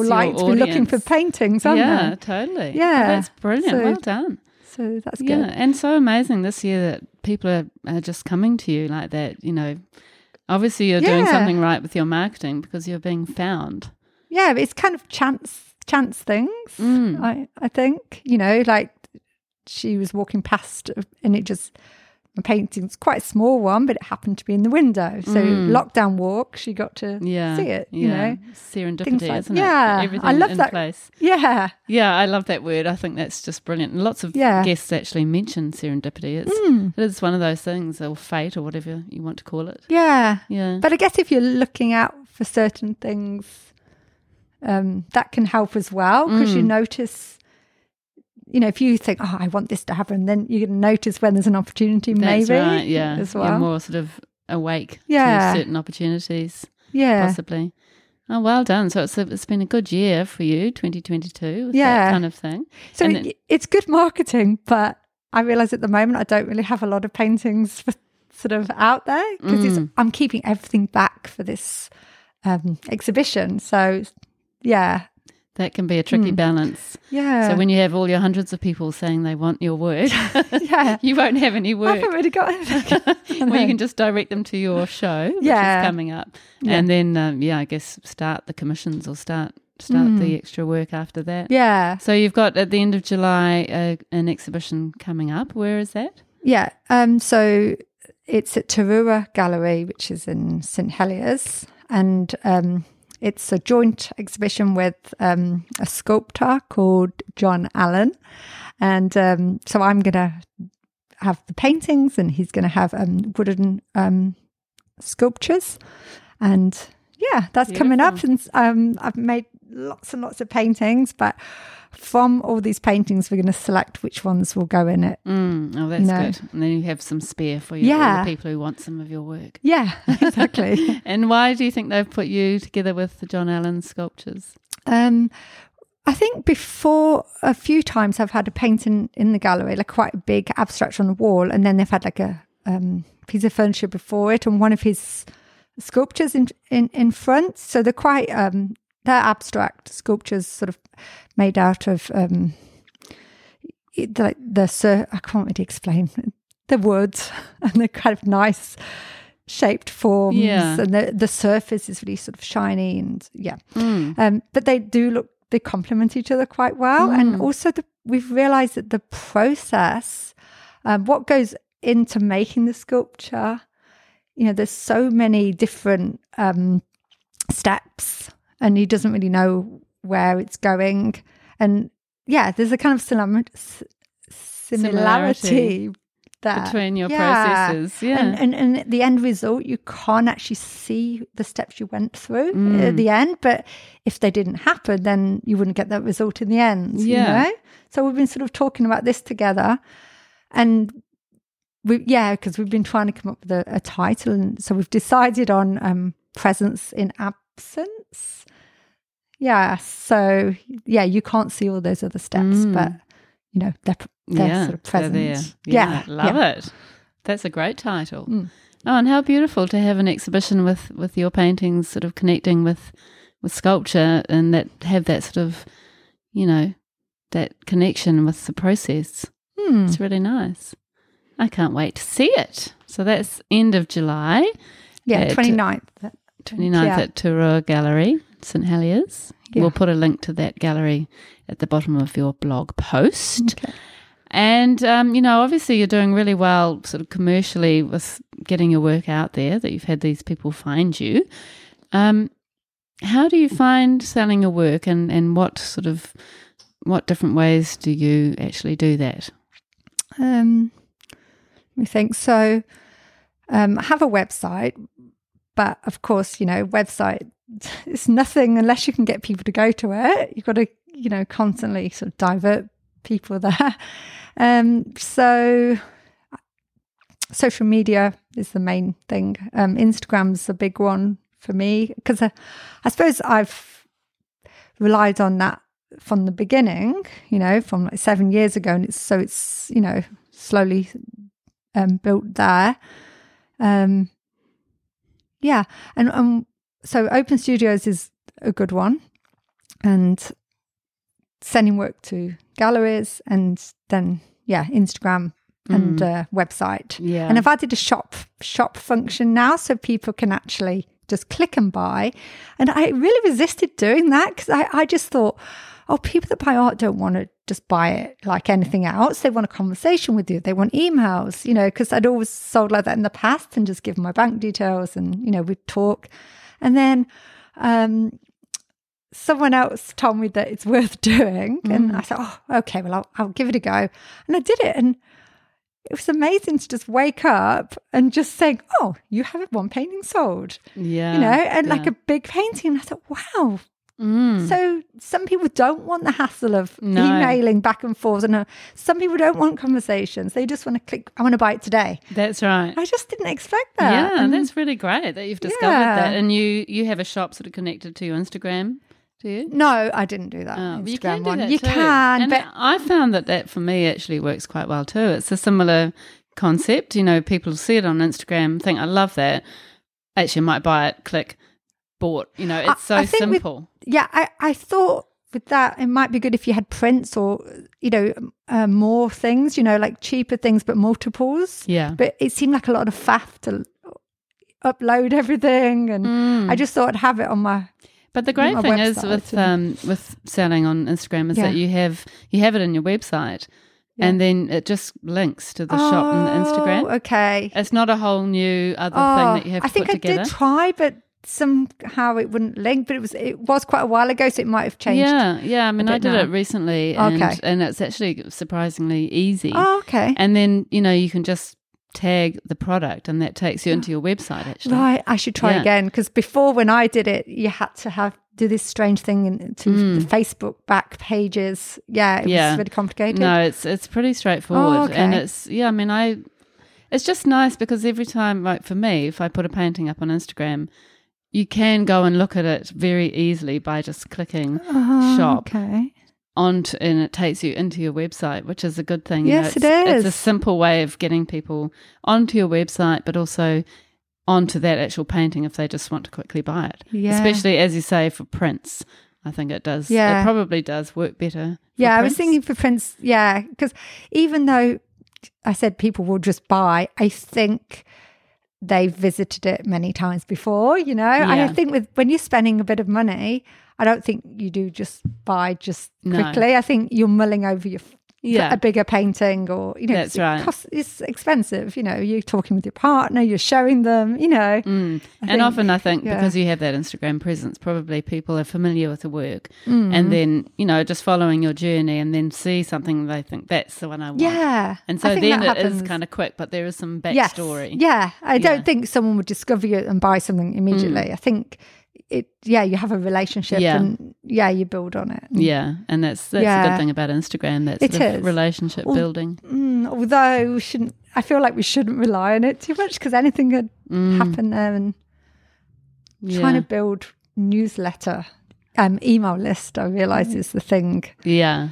likely to be looking for paintings, aren't they? Yeah, totally. Yeah. That's brilliant. So, well done. So that's good. Yeah, and so amazing this year that people are just coming to you like that, you know. Obviously, you're doing something right with your marketing because you're being found. Yeah, it's kind of chance things, I think. You know, like she was walking past and it just, the painting's quite a small one, but it happened to be in the window. So lockdown walk, she got to see it, you know. Serendipity, like, isn't it? Everything I love in that. Place. Yeah. Yeah, I love that word. I think that's just brilliant. And lots of guests actually mention serendipity. It is one of those things, or fate or whatever you want to call it. Yeah. Yeah. But I guess if you're looking out for certain things, that can help as well because you notice... You know, if you think, oh, I want this to happen, then you're going to notice when there's an opportunity, maybe. That's right, yeah. As well. You're more sort of awake to certain opportunities, possibly. Oh, well done. So it's been a good year for you, 2022, that kind of thing. So it's good marketing, but I realise at the moment I don't really have a lot of paintings sort of out there because I'm keeping everything back for this exhibition. So, yeah. That can be a tricky balance. Yeah. So when you have all your hundreds of people saying they want your work, you won't have any work. I've already got anything. Well, you can just direct them to your show, which is coming up. Yeah. And then, I guess start the commissions or start the extra work after that. Yeah. So you've got at the end of July an exhibition coming up. Where is that? Yeah. So it's at Terua Gallery, which is in St Heliers. And... it's a joint exhibition with a sculptor called John Allen. And so I'm going to have the paintings and he's going to have wooden sculptures. And, that's coming up. And I've made lots and lots of paintings. But from all these paintings, we're going to select which ones will go in it. Oh, that's good. And then you have some spare for all the people who want some of your work. Yeah, exactly. And why do you think they've put you together with the John Allen sculptures? I think before a few times I've had a painting in the gallery, like quite a big abstract on the wall, and then they've had like a piece of furniture before it and one of his sculptures in front. So they're quite... they're abstract sculptures sort of made out of I can't really explain the wood and the kind of nice shaped forms and the surface is really sort of shiny and but they complement each other quite well and also we've realized that the process what goes into making the sculpture, you know, there's so many different steps. And he doesn't really know where it's going. And, there's a kind of similarity there. Between your processes. Yeah. And at the end result, you can't actually see the steps you went through at the end. But if they didn't happen, then you wouldn't get that result in the end. Yeah. You know? So we've been sort of talking about this together. And, because we've been trying to come up with a title. And so we've decided on Presence in Absence. So you can't see all those other steps, but you know they're sort of present. Love it. That's a great title. Oh, and how beautiful to have an exhibition with your paintings sort of connecting with sculpture and that have that sort of, you know, that connection with the process. It's really nice. I can't wait to see it. So that's end of July. 29th at Terua Gallery, St Heliers. Yeah. We'll put a link to that gallery at the bottom of your blog post. Okay. And, you know, obviously you're doing really well sort of commercially with getting your work out there, that you've had these people find you. How do you find selling your work and what different ways do you actually do that? I think so. I have a website. But of course, you know, website is nothing unless you can get people to go to it. You've got to, you know, constantly sort of divert people there. So social media is the main thing. Instagram's a big one for me because I suppose I've relied on that from the beginning, you know, from like 7 years ago, and it's you know, slowly built there. Yeah, and so Open Studios is a good one, and sending work to galleries, and then Instagram and website. Yeah, and I've added a shop function now, so people can actually just click and buy. And I really resisted doing that because I just thought, oh, people that buy art don't want to just buy it like anything else. They want a conversation with you. They want emails, you know, because I'd always sold like that in the past and just give them my bank details and, you know, we'd talk. And then someone else told me that it's worth doing. And I said, oh, okay, well, I'll give it a go. And I did it. And it was amazing to just wake up and just saying, oh, you have one painting sold. Yeah. You know, and like a big painting. And I thought, wow. So some people don't want the hassle of emailing back and forth, and some people don't want conversations. They just want to click, I want to buy it today. That's right. I just didn't expect that. Yeah, and that's really great that you've discovered that. And you have a shop sort of connected to your Instagram, do you? No, I didn't do that. Oh, Instagram you can do one. That you too. Can. And but I found that for me actually works quite well too. It's a similar concept. You know, people see it on Instagram, think I love that. Actually, I might buy it, click, bought. You know, it's so simple. I thought with that it might be good if you had prints or, you know, more things, you know, like cheaper things but multiples. Yeah. But it seemed like a lot of faff to upload everything, and I just thought I'd have it on my But the great thing is with selling on Instagram is that you have it in your website. Yeah. And then it just links to the shop and the Instagram. Okay. It's not a whole new other thing that you have to put together. I think I did try, but somehow it wouldn't link, but it was quite a while ago, so it might have changed. I mean, I did it recently, and and it's actually surprisingly easy. And then, you know, you can just tag the product, and that takes you into your website. Actually, right, I should try again, because before when I did it, you had to do this strange thing to the Facebook back pages. Was really complicated. No, it's pretty straightforward, and it's it's just nice because every time, like for me, if I put a painting up on Instagram, you can go and look at it very easily by just clicking shop onto, and it takes you into your website, which is a good thing. Yes, it is. It's a simple way of getting people onto your website, but also onto that actual painting if they just want to quickly buy it. Yeah. Especially, as you say, for prints. I think it does. Yeah. It probably does work better. Yeah, I was thinking for prints, because even though I said people will just buy, I think they've visited it many times before, you know. And I think when you're spending a bit of money, I don't think you do just buy quickly. I think you're mulling over a bigger painting, or, you know, it's expensive, you know, you're talking with your partner, you're showing them, you know. Often I think because you have that Instagram presence, probably people are familiar with the work and then, you know, just following your journey and then see something they think that's the one I want. Yeah. And so then it happens. Is kind of quick, but there is some backstory. Yes. Yeah. I don't think someone would discover you and buy something immediately. I think you have a relationship and you build on it. And that's a good thing about Instagram, that sort of relationship building. Although I feel like we shouldn't rely on it too much, because anything could happen there. And trying to build newsletter, email list, I realise is the thing. Yeah.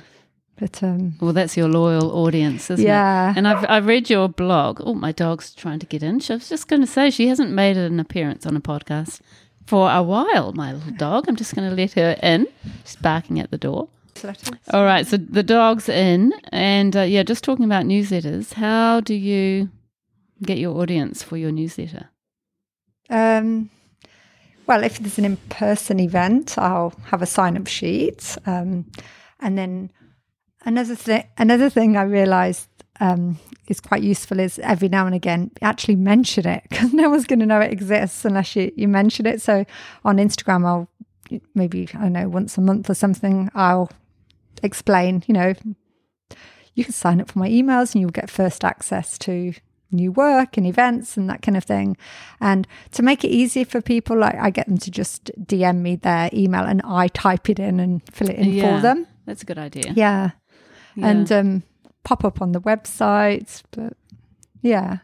But well, that's your loyal audience, isn't it? And I read your blog. Oh, my dog's trying to get in. I was just going to say, she hasn't made an appearance on a podcast for a while, my little dog. I'm just going to let her in. She's barking at the door. All right, so the dog's in. And, just talking about newsletters, how do you get your audience for your newsletter? Well, if there's an in-person event, I'll have a sign-up sheet. And then another thing I realised is quite useful is every now and again actually mention it, because no one's going to know it exists unless you mention it. So on Instagram, I'll maybe, I don't know, once a month or something, I'll explain, you know, you can sign up for my emails and you'll get first access to new work and events and that kind of thing. And to make it easier for people, I get them to just DM me their email and I type it in and fill it in for them. That's a good idea. Yeah. yeah. and pop up on the website. But yeah,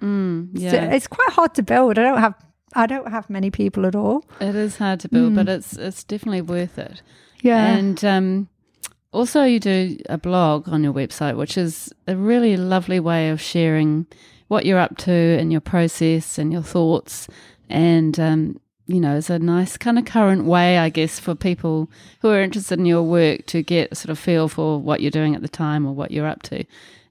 yeah. So it's quite hard to build. I don't have many people at all. It is hard to build, but it's definitely worth it. Yeah, and also you do a blog on your website, which is a really lovely way of sharing what you're up to and your process and your thoughts, and you know, it's a nice kind of current way, I guess, for people who are interested in your work to get sort of feel for what you're doing at the time or what you're up to.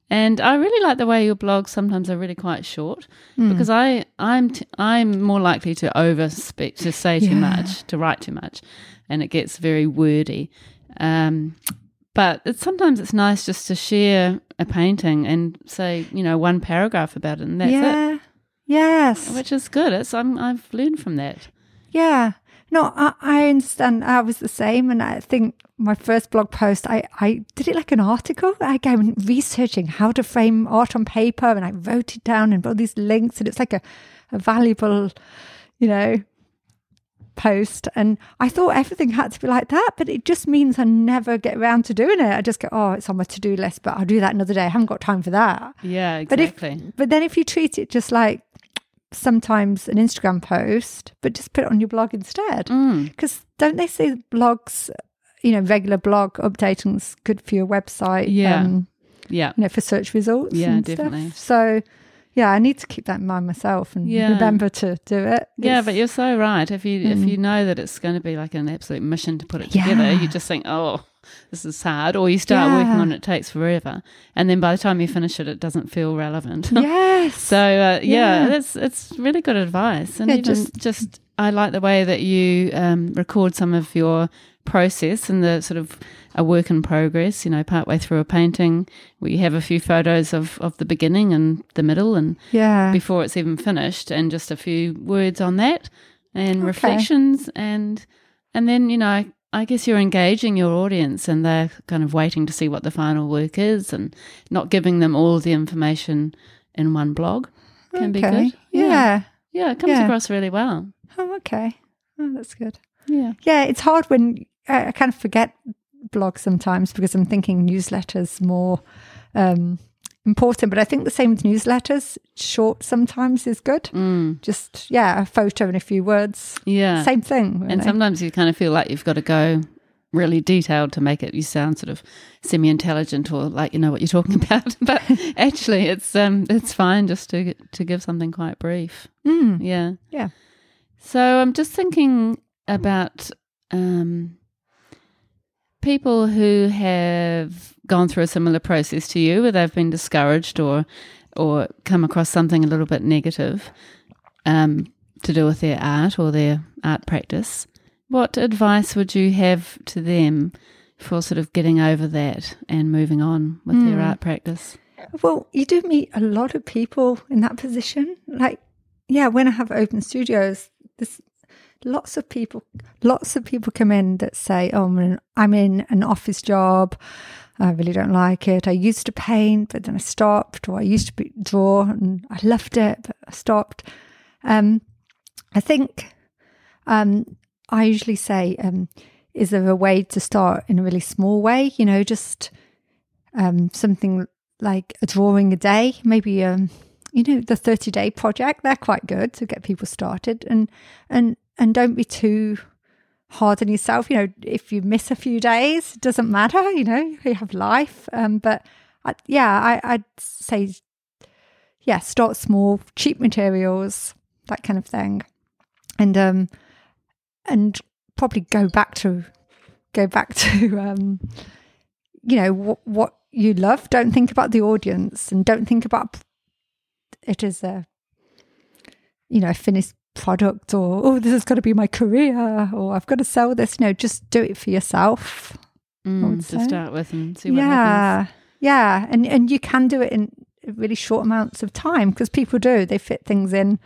And I really like the way your blogs sometimes are really quite short, because I'm more likely to overspeak, to say too much, to write too much, and it gets very wordy. But sometimes it's nice just to share a painting and say, you know, one paragraph about it, and that's it. Yes, which is good. I've learned from that. Yeah. No, I understand. I was the same, and I think my first blog post, I did it like an article. Like I went researching how to frame art on paper, and I wrote it down and put these links, and it's like a valuable, you know, post. And I thought everything had to be like that, but it just means I never get around to doing it. I just go, oh, it's on my to-do list, but I'll do that another day. I haven't got time for that. Yeah, exactly. But then if you treat it just like, sometimes an Instagram post, but just put it on your blog instead, because don't they say blogs, you know, regular blog updating is good for your website, you know, for search results, and definitely stuff. So yeah, I need to keep that in mind myself and remember to do it. Yeah, but you're so right. If you know that it's going to be like an absolute mission to put it together, you just think, oh, this is hard, or you start working on it, takes forever, and then by the time you finish it, it doesn't feel relevant. Yes. So it's really good advice. And even I like the way that you record some of your process and the sort of a work in progress, you know, partway through a painting where you have a few photos of the beginning and the middle and before it's even finished, and just a few words on that and reflections, and then, you know, I guess you're engaging your audience, and they're kind of waiting to see what the final work is, and not giving them all the information in one blog can be good. Yeah. Yeah, it comes across really well. Oh, okay. Oh, that's good. Yeah. Yeah, it's hard when I kind of forget blogs sometimes, because I'm thinking newsletters more important, but I think the same with newsletters. Short sometimes is good. Just a photo and a few words. Yeah, same thing. Really. And sometimes you kind of feel like you've got to go really detailed to make it. You sound sort of semi-intelligent or like you know what you're talking about. But actually, it's fine just to give something quite brief. Yeah, yeah. So I'm just thinking about people who have gone through a similar process to you, where they've been discouraged or come across something a little bit negative to do with their art or their art practice. What advice would you have to them for sort of getting over that and moving on with their art practice? Well, you do meet a lot of people in that position. Like, yeah, when I have open studios, this Lots of people come in that say, oh, I'm in an office job. I really don't like it. I used to paint, but then I stopped. Or I used to draw and I loved it, but I stopped. I think I usually say, is there a way to start in a really small way? You know, just something like a drawing a day, maybe you know, the 30-day project. They're quite good to get people started. And don't be too hard on yourself. You know, if you miss a few days, it doesn't matter. You know, you have life. But I'd say, start small, cheap materials, that kind of thing, and probably go back to you know, what you love. Don't think about the audience, and don't think about it as a, you know, a finished product, or oh, this has got to be my career, or I've got to sell this. No, just do it for yourself to start with, and see what happens. And you can do it in really short amounts of time, because people do, they fit things in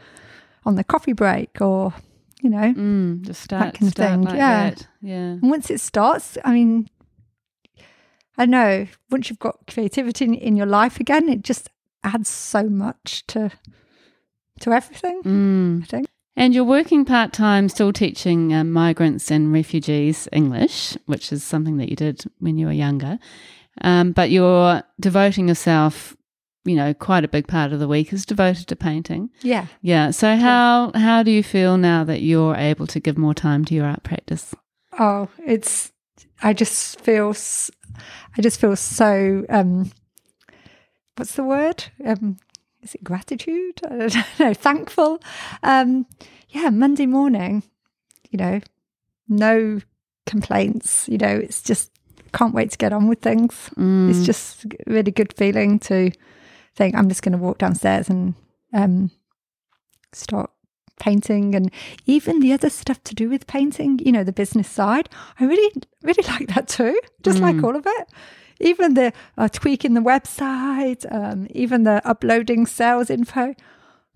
on the coffee break, or you know, just start that kind of thing. Like that. Yeah, and once it starts, I mean, I know once you've got creativity in your life again, it just adds so much to everything. I think. And you're working part-time, still teaching migrants and refugees English, which is something that you did when you were younger. But you're devoting yourself, you know, quite a big part of the week is devoted to painting. Yeah. Yeah. So how do you feel now that you're able to give more time to your art practice? Oh, it's I just feel so what's the word? Is it gratitude? I don't know. Thankful. Yeah, Monday morning, you know, no complaints, you know, it's just can't wait to get on with things. Mm. It's just a really good feeling to think I'm just going to walk downstairs and start painting, and even the other stuff to do with painting, you know, the business side. I really like that too, just like all of it. Even the tweaking the website, even the uploading sales info.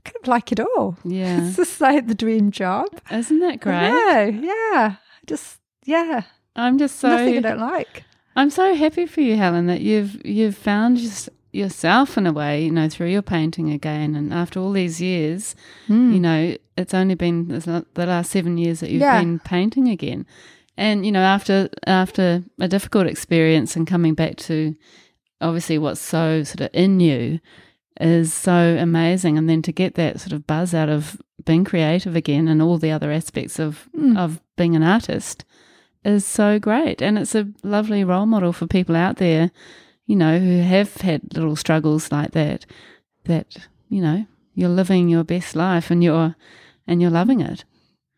I kind of like it all. Yeah. It's just like the dream job. Isn't that great? Yeah. Just, yeah. I'm just so... Nothing I don't like. I'm so happy for you, Helen, that you've found yourself in a way, you know, through your painting again. And after all these years, you know, it's only been the last 7 years that you've been painting again. And, you know, after a difficult experience and coming back to obviously what's so sort of in you is so amazing. And then to get that sort of buzz out of being creative again and all the other aspects of being an artist is so great. And it's a lovely role model for people out there, you know, who have had little struggles like that, that, you know, you're living your best life and you're loving it.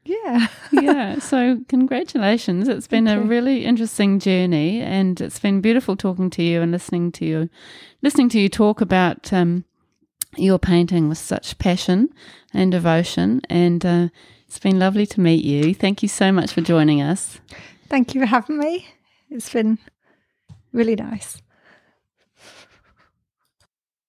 Yeah. Yeah. So congratulations. It's been a really interesting journey, and it's been beautiful talking to you and listening to you talk about your painting with such passion and devotion, and it's been lovely to meet you. Thank you so much for joining us. Thank you for having me. It's been really nice.